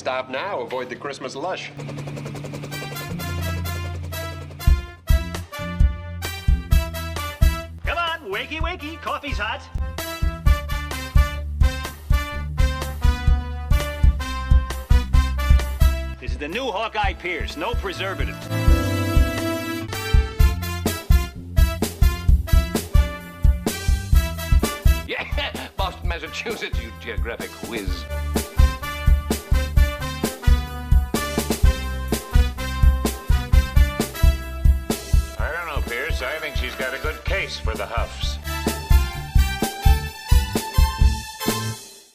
Stop now. Avoid the Christmas lush. Come on, wakey, wakey. Coffee's hot. This is the new Hawkeye Pierce. No preservative. Yeah, Boston, Massachusetts, you geographic whiz. I think she's got a good case for the Huffs.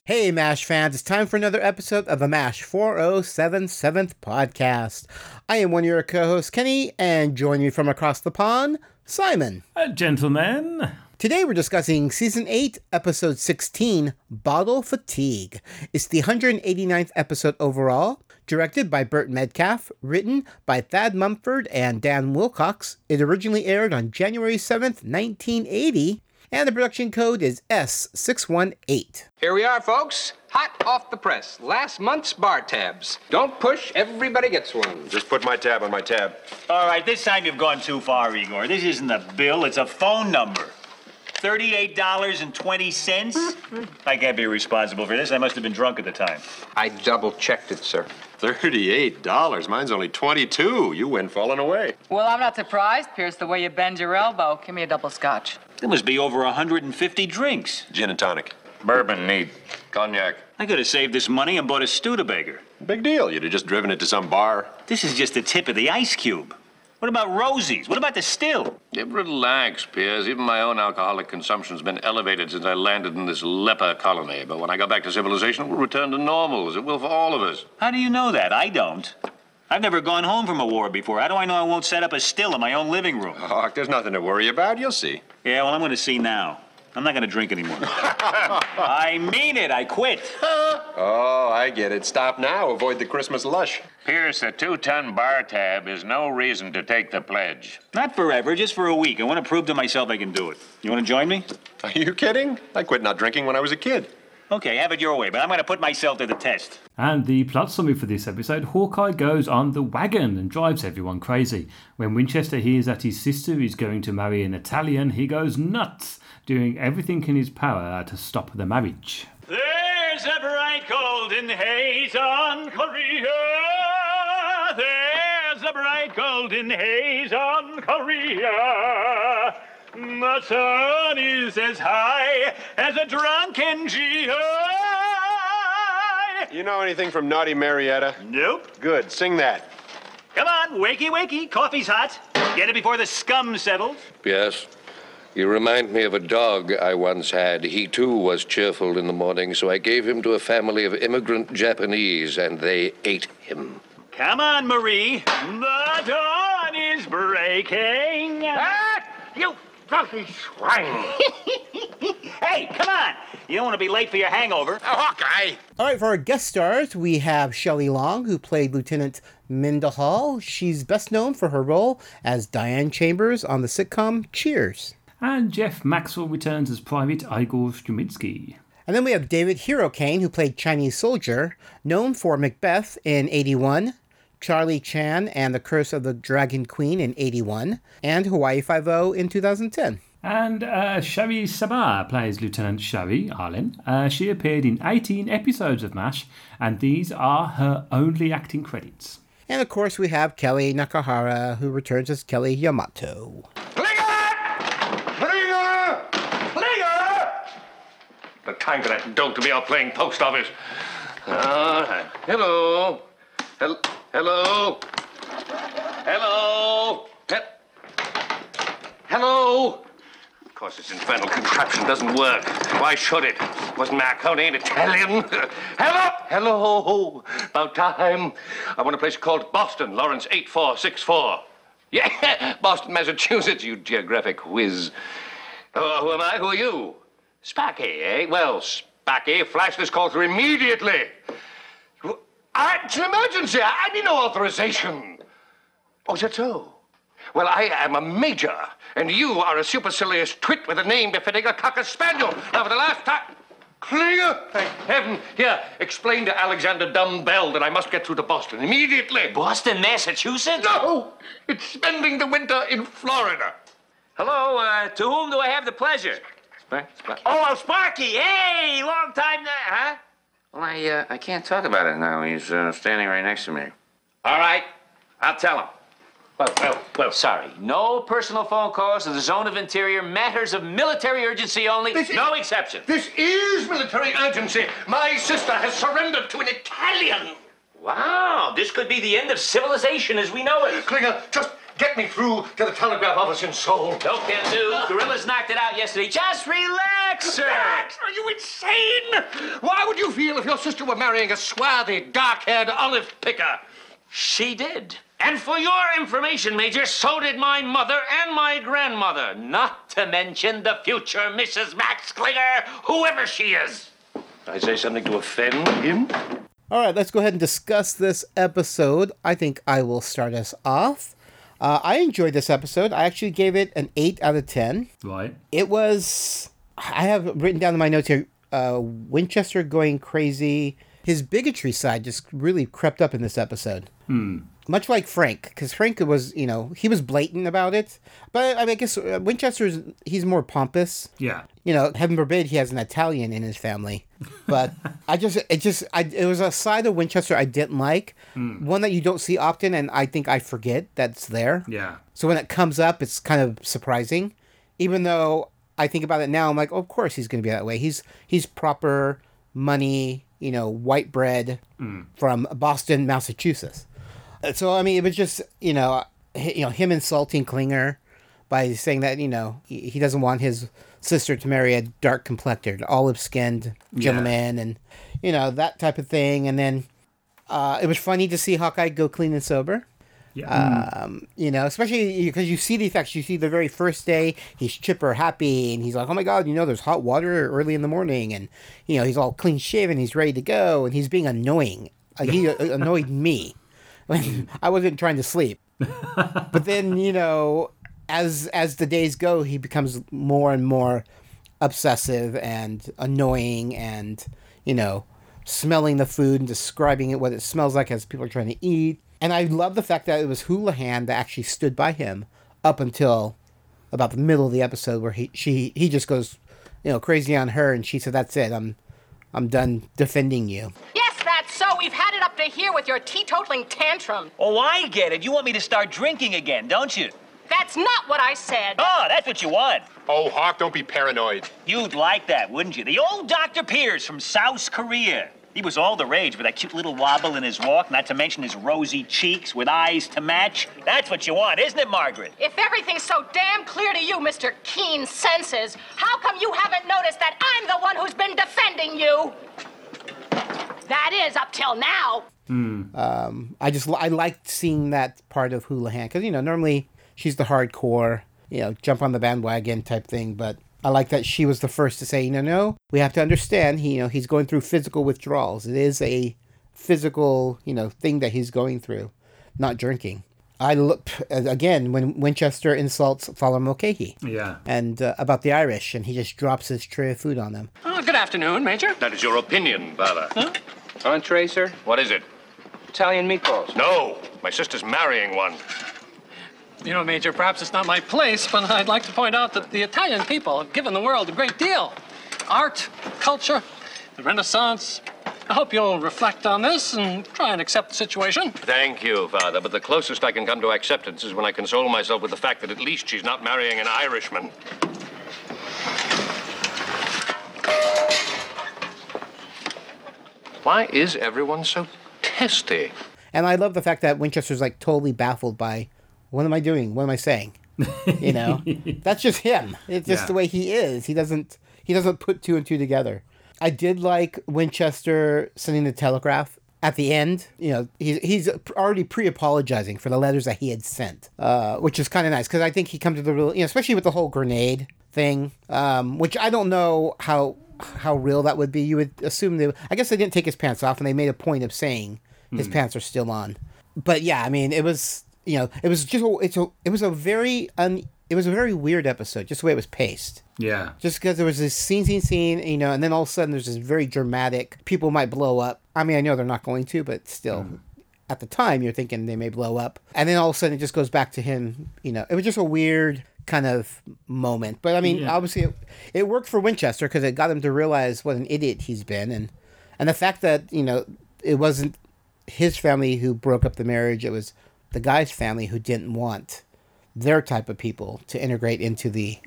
Hey, MASH fans, it's time for another episode of the MASH 4077th podcast. I am one of your co-hosts, Kenny, and joining me from across the pond, Simon. Gentlemen. Today we're discussing Season 8, Episode 16, Bottle Fatigue. It's the 189th episode overall. Directed by Burt Metcalf, written by Thad Mumford and Dan Wilcox. It originally aired on January 7th, 1980, and the production code is S618. Here we are, folks. Hot off the press. Last month's bar tabs. Don't push. Everybody gets one. Just put my tab on my tab. All right, this time you've gone too far, Igor. This isn't a bill. It's a phone number. $38.20? I can't be responsible for this. I must have been drunk at the time. I double-checked it, sir. $38? Mine's only $22. You went falling away. Well, I'm not surprised, Pierce, the way you bend your elbow. Give me a double scotch. There must be over 150 drinks. Gin and tonic. Bourbon neat. Cognac. I could have saved this money and bought a Studebaker. Big deal. You'd have just driven it to some bar. This is just the tip of the ice cube. What about Rosie's? What about the still? Yeah, relax, Piers. Even my own alcoholic consumption's been elevated since I landed in this leper colony. But when I go back to civilization, we'll return to normal, as it will for all of us. How do you know that? I don't. I've never gone home from a war before. How do I know I won't set up a still in my own living room? Hawk, there's nothing to worry about. You'll see. Yeah, well, I'm going to see now. I'm not going to drink anymore. I mean it. I quit. Oh, I get it. Stop now. Avoid the Christmas lush. Pierce, a 2-ton bar tab is no reason to take the pledge. Not forever, just for a week. I want to prove to myself I can do it. You want to join me? Are you kidding? I quit not drinking when I was a kid. Okay, have it your way, but I'm going to put myself to the test. And the plot summary for this episode, Hawkeye goes on the wagon and drives everyone crazy. When Winchester hears that his sister is going to marry an Italian, he goes nuts, doing everything in his power to stop the marriage. There's a bright golden haze on Korea. There's a bright golden haze on Korea. The sun is as high as a drunken G.I. You know anything from Naughty Marietta? Nope. Good. Sing that. Come on, wakey, wakey. Coffee's hot. Get it before the scum settles. Yes. You remind me of a dog I once had. He, too, was cheerful in the morning, so I gave him to a family of immigrant Japanese, and they ate him. Come on, Marie. The dawn is breaking. Ah! You... drunky swine. Hey, come on. You don't want to be late for your hangover. Oh, Hawkeye. All right, for our guest stars, we have Shelley Long, who played Lieutenant Minda Hall. She's best known for her role as Diane Chambers on the sitcom Cheers. And Jeff Maxwell returns as Private Igor Struminski. And then we have David Hirokane, who played Chinese Soldier, known for Macbeth in 81, Charlie Chan and the Curse of the Dragon Queen in 81, and Hawaii Five-0 in 2010. And Shari Sabah plays Lieutenant Shari Arlen. She appeared in 18 episodes of MASH, and these are her only acting credits. And of course we have Kelly Nakahara, who returns as Kelly Yamato. Plinger! The time for that dope to be out playing post office. Hello. Hello. Of course, this infernal contraption doesn't work. Why should it? Wasn't Marconi an Italian? Hello. About time. I want a place called Boston, Lawrence 8464. Yeah, Boston, Massachusetts, you geographic whiz. Who am I? Who are you? Spacky, eh? Well, Spacky, flash this call through immediately. It's an emergency. I need no authorization. Oh, is that so? Well, I am a major, and you are a supercilious twit with a name befitting a cocker spaniel. Now, for the last time... Klinger, thank heaven. Here, explain to Alexander Dumbbell that I must get through to Boston immediately. Boston, Massachusetts? No! It's spending the winter in Florida. Hello, to whom do I have the pleasure? Sparky. Oh, well, Sparky! Hey, long time now, huh? Well, I can't talk about it now. He's standing right next to me. All right, I'll tell him. Well, sorry. No personal phone calls to the zone of interior. Matters of military urgency only. No exception. This is military urgency. My sister has surrendered to an Italian. Wow, this could be the end of civilization as we know it. Klinger, just get me through to the telegraph office in Seoul. No can do. Gorillas knocked it out yesterday. Just relax, sir. Relax? Are you insane? Why would you feel if your sister were marrying a swarthy, dark-haired olive picker? She did. And for your information, Major, so did my mother and my grandmother. Not to mention the future Mrs. Max Klinger, whoever she is. I say something to offend him? All right, let's go ahead and discuss this episode. I think I will start us off. I enjoyed this episode. I actually gave it an 8 out of 10. Right. It was... I have written down in my notes here, Winchester going crazy. His bigotry side just really crept up in this episode. Hmm. Much like Frank, because Frank was, you know, he was blatant about it. But I mean, I guess Winchester's, he's more pompous. Yeah. You know, heaven forbid he has an Italian in his family. But it was a side of Winchester I didn't like. Mm. One that you don't see often, and I think I forget that's there. Yeah. So when it comes up, it's kind of surprising. Even though I think about it now, I'm like, oh, of course he's going to be that way. He's proper money, you know, white bread from Boston, Massachusetts. So, I mean, it was just, you know, him insulting Klinger by saying that, you know, he doesn't want his sister to marry a dark-complected, olive-skinned gentleman and, you know, that type of thing. And then it was funny to see Hawkeye go clean and sober. Yeah. You know, especially because you see the effects. You see the very first day, he's chipper happy, and he's like, oh, my God, you know, there's hot water early in the morning. And, you know, he's all clean-shaven. He's ready to go. And he's being annoying. He annoyed me. I wasn't trying to sleep. But then, you know, as the days go, he becomes more and more obsessive and annoying and, you know, smelling the food and describing it, what it smells like as people are trying to eat. And I love the fact that it was Houlihan that actually stood by him up until about the middle of the episode where he just goes, you know, crazy on her. And she said, that's it. I'm done defending you. Yes. So we've had it up to here with your teetotaling tantrum. Oh, I get it. You want me to start drinking again, don't you? That's not what I said. Oh, that's what you want. Oh, Hawk, don't be paranoid. You'd like that, wouldn't you? The old Dr. Pierce from South Korea. He was all the rage with that cute little wobble in his walk, not to mention his rosy cheeks with eyes to match. That's what you want, isn't it, Margaret? If everything's so damn clear to you, Mr. Keen Senses, how come you haven't noticed that I'm the one who's been defending you? That is, up till now. Mm. I liked seeing that part of Houlihan because, you know, normally she's the hardcore, you know, jump on the bandwagon type thing. But I like that she was the first to say, you know, no, we have to understand, he's going through physical withdrawals. It is a physical, you know, thing that he's going through, not drinking. I look, again, when Winchester insults Father Mulcahy. Yeah. And about the Irish, and he just drops his tray of food on them. Oh, good afternoon, Major. That is your opinion, Father. Huh? Entree, sir? What is it? Italian meatballs. No, my sister's marrying one. You know, Major, perhaps it's not my place, but I'd like to point out that the Italian people have given the world a great deal. Art, culture, the Renaissance. I hope you'll reflect on this and try and accept the situation. Thank you, Father, but the closest I can come to acceptance is when I console myself with the fact that at least she's not marrying an Irishman. Why is everyone so testy? And I love the fact that Winchester's like totally baffled by, what am I doing? What am I saying? You know, that's just him. It's just the way he is. He doesn't put two and two together. I did like Winchester sending the telegraph at the end. You know, he's already pre-apologizing for the letters that he had sent, which is kind of nice because I think he comes to the real, you know, especially with the whole grenade thing, which I don't know how real that would be. You would assume I guess they didn't take his pants off and they made a point of saying his pants are still on. But yeah, I mean, it was, you know, it was just, it was a very it was a very weird episode, just the way it was paced. Yeah. Just because there was this scene, you know, and then all of a sudden there's this very dramatic, people might blow up. I mean, I know they're not going to, but still, at the time, you're thinking they may blow up. And then all of a sudden it just goes back to him, you know. It was just a weird kind of moment. But, I mean, obviously it worked for Winchester because it got him to realize what an idiot he's been. And the fact that, you know, it wasn't his family who broke up the marriage. It was the guy's family who didn't want their type of people to integrate into the,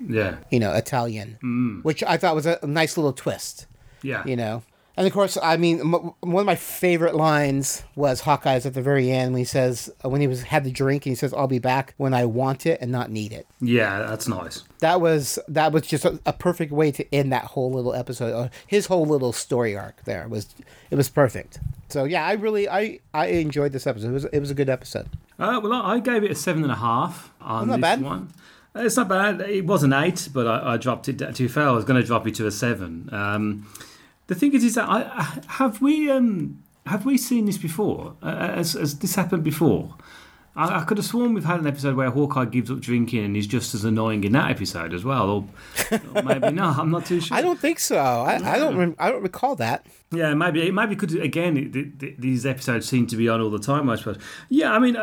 you know, Italian, which I thought was a nice little twist. Yeah. You know? And of course, I mean, one of my favorite lines was Hawkeye's at the very end when he says, when he had the drink and he says, I'll be back when I want it and not need it. Yeah, that's nice. That was just a perfect way to end that whole little episode. His whole little story arc there was perfect. So yeah, I enjoyed this episode. It was a good episode. Well, I gave it a 7.5 on this one. It's not bad. It was an 8, but I dropped it too far. I was going to drop it to a 7. The thing is that have we seen this before? Has this happened before? I could have sworn we've had an episode where Hawkeye gives up drinking and is just as annoying in that episode as well, or maybe not. I'm not too sure. I don't think so. I don't recall that. Yeah, maybe could again. These episodes seem to be on all the time, I suppose. Yeah, I mean.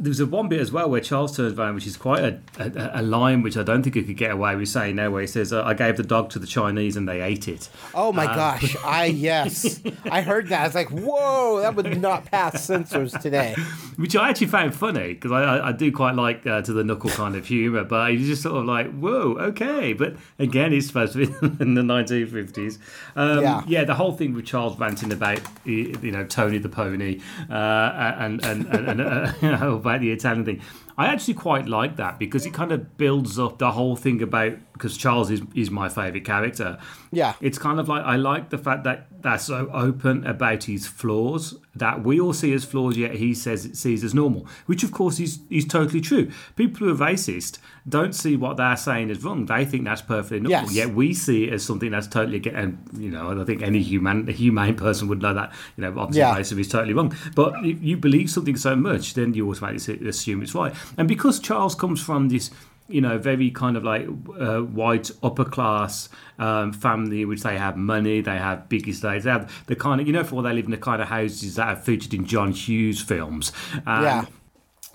There's a one bit as well where Charles turns around, which is quite a line which I don't think he could get away with saying now, where he says, I gave the dog to the Chinese and they ate it. Oh, my gosh. Yes. I heard that. I was like, whoa, that would not pass censors today. Which I actually found funny because I do quite like to the knuckle kind of humour, but he's just sort of like, whoa, okay. But again, he's supposed to be in the 1950s. The whole thing with Charles ranting about, you know, Tony the Pony and you know, about the Italian thing. I actually quite like that because it kind of builds up the whole thing about, because Charles is my favourite character. Yeah. It's kind of like, I like the fact that that's so open about his flaws that we all see as flaws, yet he says it sees as normal, which of course is totally true. People who are racist don't see what they're saying is wrong. They think that's perfectly normal, yet we see it as something that's totally, and you know, I think any humane person would know that, you know, obviously racism is totally wrong. But if you believe something so much, then you automatically assume it's right. And because Charles comes from this, you know, very kind of like white upper class family, in which they have money, they have big estates, they have the kind of, you know, for they live in the kind of houses that are featured in John Hughes films.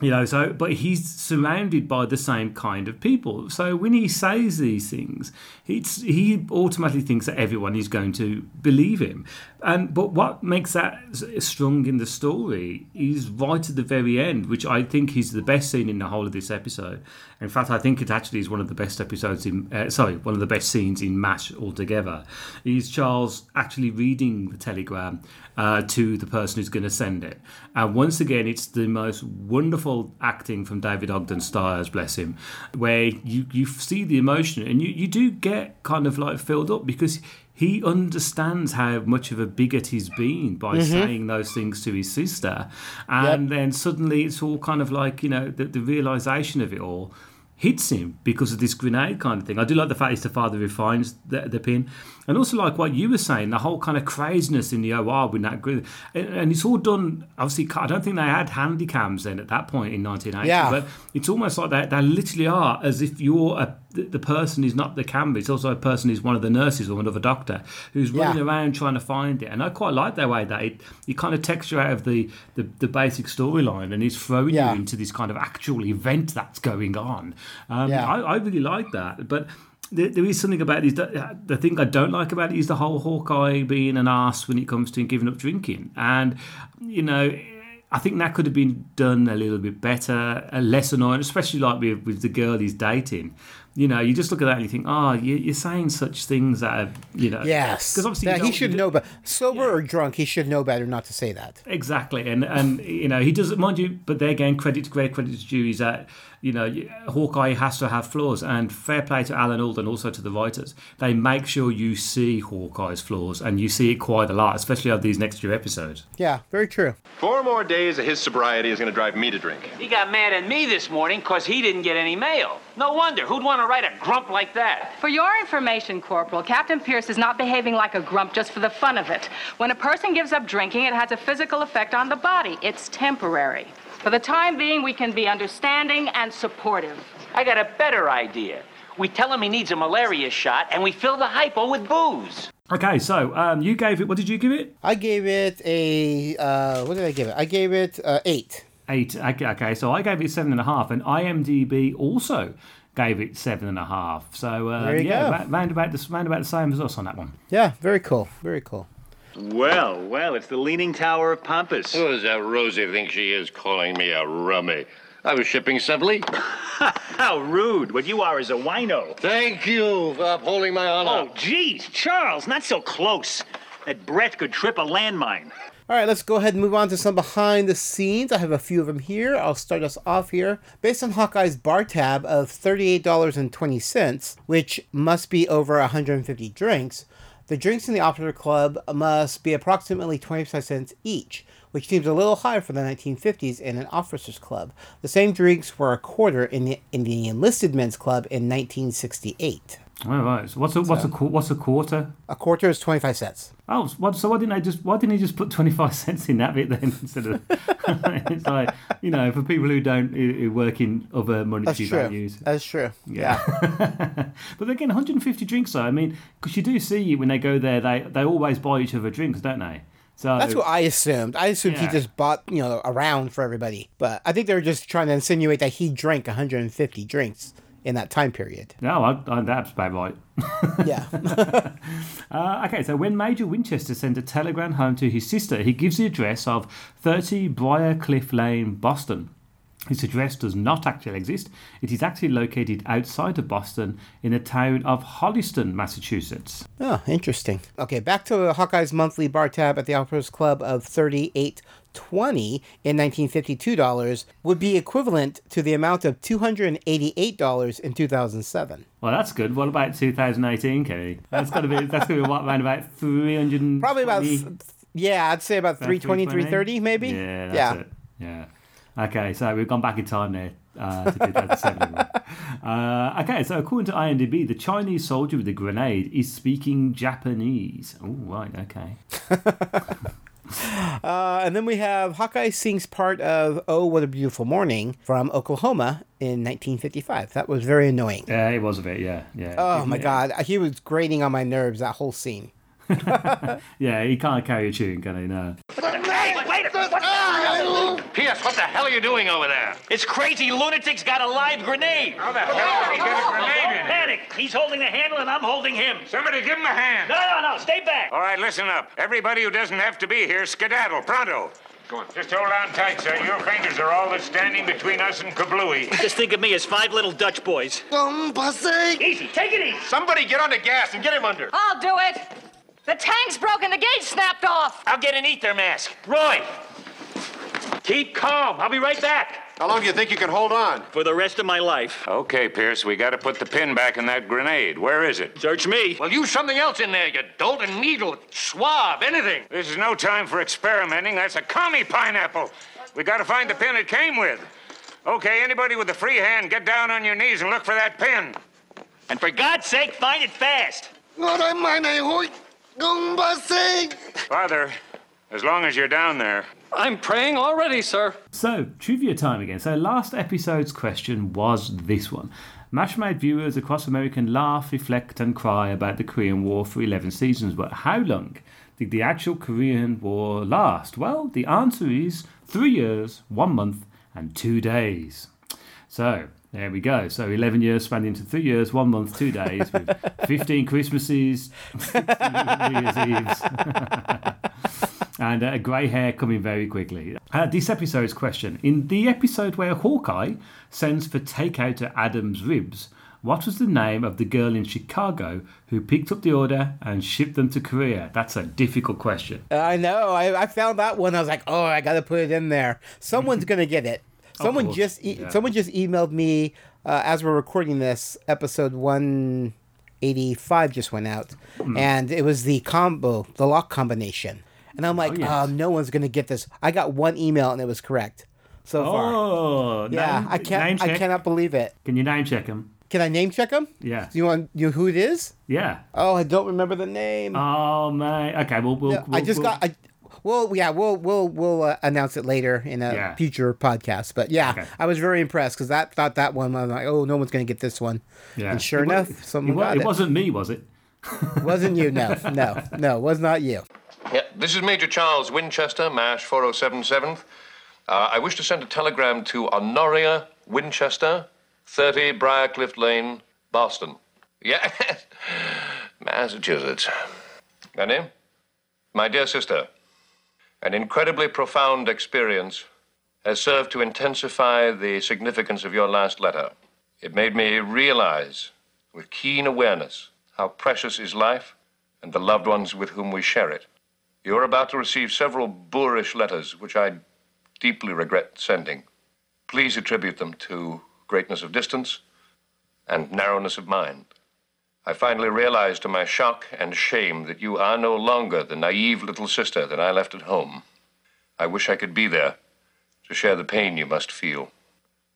You know, so, but he's surrounded by the same kind of people. So when he says these things, he automatically thinks that everyone is going to believe him. But what makes that strong in the story is right at the very end, which I think is the best scene in the whole of this episode. In fact, I think it actually is one of the best episodes one of the best scenes in MASH altogether. Is Charles actually reading the telegram to the person who's going to send it? And once again, it's the most wonderful acting from David Ogden Stiers, bless him, where you see the emotion and you do get kind of like filled up because he understands how much of a bigot he's been by saying those things to his sister. And then suddenly it's all kind of like, you know, the realisation of it all hits him because of this grenade kind of thing. I do like the fact it's the father who finds the pin. And also like what you were saying, the whole kind of craziness in the OR with that grenade. And it's all done, obviously, I don't think they had handy cams then at that point in 1980. Yeah. But it's almost like they literally are as if you're the person is not the camera. It's also a person who's one of the nurses or another doctor who's running around trying to find it. And I quite like that way that it kind of takes you out of the basic storyline and is throwing you into this kind of actual event that's going on. I really like that, but there is something about it. The thing I don't like about it is the whole Hawkeye being an arse when it comes to giving up drinking, and you know, I think that could have been done a little bit better, less annoying, especially like with the girl he's dating. You know, you just look at that and you think, oh, you're saying such things that are, you know. Yes. Because obviously he should know better. Sober or drunk, he should know better not to say that. Exactly. And you know, he doesn't, mind you, but they're getting credit to Jew is that, you know, Hawkeye has to have flaws. And fair play to Alan Alda and also to the writers. They make sure you see Hawkeye's flaws and you see it quite a lot, especially over these next few episodes. Yeah, very true. 4 more days of his sobriety is going to drive me to drink. He got mad at me this morning because he didn't get any mail. No wonder. Who'd want to write a grump like that? For your information, Corporal, Captain Pierce is not behaving like a grump just for the fun of it. When a person gives up drinking, it has a physical effect on the body. It's temporary. For the time being, we can be understanding and supportive. I got a better idea. We tell him he needs a malaria shot, and we fill the hypo with booze. Okay, so you gave it, what did you give it? I gave it a, what did I give it? I gave it 8. 8, okay, so I gave it 7.5, and IMDb also gave it 7.5. So, yeah, round about the same as us on that one. Yeah, very cool, very cool. Well, it's the Leaning Tower of Pompous. Who does that Rosie think she is, calling me a rummy? I was shipping subtly. How rude. What you are is a wino. Thank you for upholding my honor. Oh, geez, Charles, not so close. That Brett could trip a landmine. All right, let's go ahead and move on to some behind the scenes. I have a few of them here. I'll start us off here. Based on Hawkeye's bar tab of $38.20, which must be over 150 drinks, the drinks in the Officer Club must be approximately 25 cents each, which seems a little high for the 1950s in an officers' club. The same drinks were a quarter in the enlisted men's club in 1968. All right. So what's a quarter? A quarter is 25 cents. Oh, so why didn't he just put 25 cents in that bit then instead of? It's like, you know, for people who work in other monetary values. That's true. Yeah. But again, 150 drinks though. I mean, because you do see when they go there, they always buy each other drinks, don't they? So, that's what I assumed. He just bought, you know, a round for everybody. But I think they were just trying to insinuate that he drank 150 drinks in that time period. No, that's about right. Yeah. Okay, so when Major Winchester sends a telegram home to his sister, he gives the address of 30 Briarcliff Lane, Boston. This address does not actually exist. It is actually located outside of Boston in the town of Holliston, Massachusetts. Oh, interesting. Okay, back to Hawkeye's monthly bar tab at the Officers Club of $38.20 in 1952 dollars would be equivalent to the amount of $288 in 2007. Well, that's good. What about 2018, Kelly? That's gonna be what, around about 300. Probably about I'd say about 320, 330, maybe. Yeah, that's it. Yeah. Okay, so we've gone back in time there to 2007. Okay, so according to IMDb, the Chinese soldier with the grenade is speaking Japanese. Oh, right, okay. And then we have Hawkeye sings part of Oh, What a Beautiful Morning from Oklahoma in 1955. That was very annoying. Yeah, it was a bit, yeah. Oh, my God. He was grating on my nerves, that whole scene. Yeah, he can't carry a tune, can he? No. Pierce, what the hell are you doing over there? It's crazy lunatic's got a live grenade. How the hell did he get a grenade in? Panic. He's holding the handle and I'm holding him. Somebody give him a hand. No, stay back. All right, listen up. Everybody who doesn't have to be here, skedaddle, pronto. Go on. Just hold on tight, sir. Your fingers are all that's standing between us and kablooey. Just think of me as 5 little Dutch boys. Easy, take it easy. Somebody get on the gas and get him under. I'll do it. The tank's broken, the gauge snapped off. I'll get an ether mask. Roy, keep calm. I'll be right back. How long do you think you can hold on? For the rest of my life. Okay, Pierce, we got to put the pin back in that grenade. Where is it? Search me. Well, use something else in there, you dolt, and needle, swab, anything. This is no time for experimenting. That's a commie pineapple. We got to find the pin it came with. Okay, anybody with a free hand, get down on your knees and look for that pin. And for God's sake, find it fast. Father, as long as you're down there. I'm praying already, sir. So, trivia time again. So, last episode's question was this one. MASH made viewers across America laugh, reflect, and cry about the Korean War for 11 seasons. But how long did the actual Korean War last? Well, the answer is 3 years, 1 month, and 2 days. So, there we go. So 11 years spanning into 3 years, 1 month, 2 days, with 15 Christmases, 16 New Year's Eves, and grey hair coming very quickly. This episode's question. In the episode where Hawkeye sends for takeout to Adam's Ribs, what was the name of the girl in Chicago who picked up the order and shipped them to Korea? That's a difficult question. I know. I found that one. I was like, oh, I got to put it in there. Someone's going to get it. Someone just emailed me as we're recording this. Episode 185 just went out, and it was the lock combination. And I'm like, no one's gonna get this. I got one email and it was correct so far. Oh, yeah, I cannot believe it. Can you name check him? Can I name check him? Yeah. Do you want who it is? Yeah. Oh, I don't remember the name. Oh man. Okay, we'll. I just got. We'll announce it later in a future podcast. But okay. I was very impressed because I thought that one, I'm like, oh, no one's going to get this one. Yeah. And sure enough, someone got it. It wasn't me, was it? Wasn't you? No, it was not you. Yeah, this is Major Charles Winchester, MASH 4077th. I wish to send a telegram to Honoria Winchester, 30 Briarcliff Lane, Boston. Yeah, Massachusetts. Her name? My dear sister, an incredibly profound experience has served to intensify the significance of your last letter. It made me realize with keen awareness how precious is life and the loved ones with whom we share it. You are about to receive several boorish letters, which I deeply regret sending. Please attribute them to greatness of distance and narrowness of mind. I finally realized to my shock and shame that you are no longer the naive little sister that I left at home. I wish I could be there to share the pain you must feel.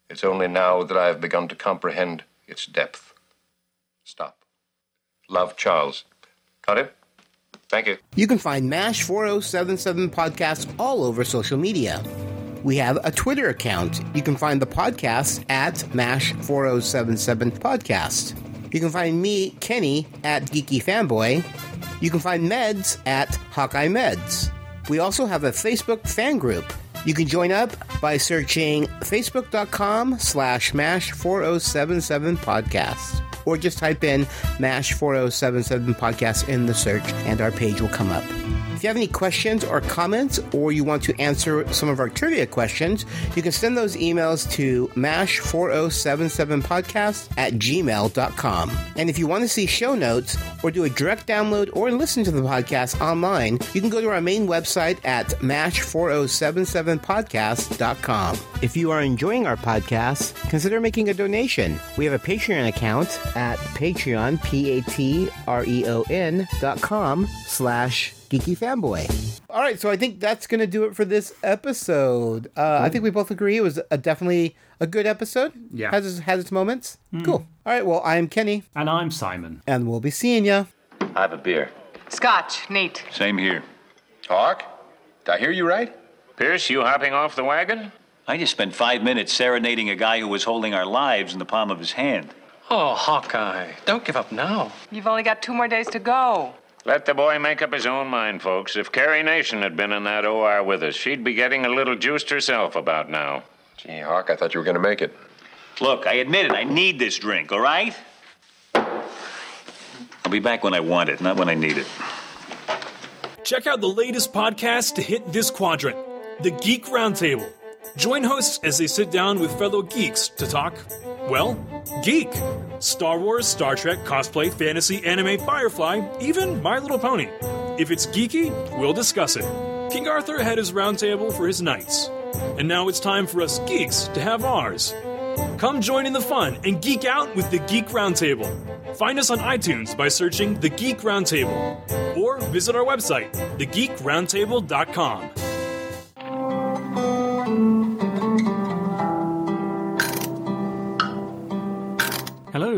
It's only now that I have begun to comprehend its depth. Stop. Love, Charles. Got it? Thank you. You can find MASH 4077 podcasts all over social media. We have a Twitter account. You can find the podcast at MASH 4077 podcast. You can find me, Kenny, at Geeky Fanboy. You can find Meds at Hawkeye Meds. We also have a Facebook fan group. You can join up by searching facebook.com/MASH4077podcast. Or just type in MASH 4077 podcast in the search and our page will come up. If you have any questions or comments, or you want to answer some of our trivia questions, you can send those emails to mash4077podcast@gmail.com. And if you want to see show notes or do a direct download or listen to the podcast online, you can go to our main website at mash4077podcast.com. If you are enjoying our podcast, consider making a donation. We have a Patreon account at patreon, patreon.com/GeekyFanboy. All right, so I think that's going to do it for this episode. I think we both agree it was definitely a good episode. Yeah. Has its moments. Mm. Cool. All right, well, I'm Kenny. And I'm Simon. And we'll be seeing ya. I have a beer. Scotch, neat. Same here. Hawk, did I hear you right? Pierce, you hopping off the wagon? I just spent 5 minutes serenading a guy who was holding our lives in the palm of his hand. Oh, Hawkeye, don't give up now. You've only got 2 more days to go. Let the boy make up his own mind, folks. If Carrie Nation had been in that OR with us, she'd be getting a little juiced herself about now. Gee, Hawk, I thought you were going to make it. Look, I admit it. I need this drink, all right? I'll be back when I want it, not when I need it. Check out the latest podcast to hit this quadrant, the Geek Roundtable. Join hosts as they sit down with fellow geeks to talk, well, geek. Star Wars, Star Trek, cosplay, fantasy, anime, Firefly, even My Little Pony. If it's geeky, we'll discuss it. King Arthur had his roundtable for his knights. And now it's time for us geeks to have ours. Come join in the fun and geek out with the Geek Roundtable. Find us on iTunes by searching The Geek Roundtable. Or visit our website, thegeekroundtable.com. Hello,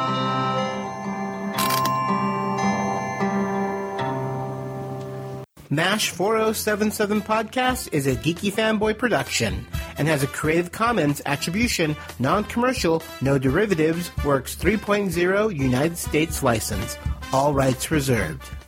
MASH 4077 Podcast is a Geeky Fanboy production and has a Creative Commons Attribution, Non-Commercial, No Derivatives, Works 3.0 United States license. All rights reserved.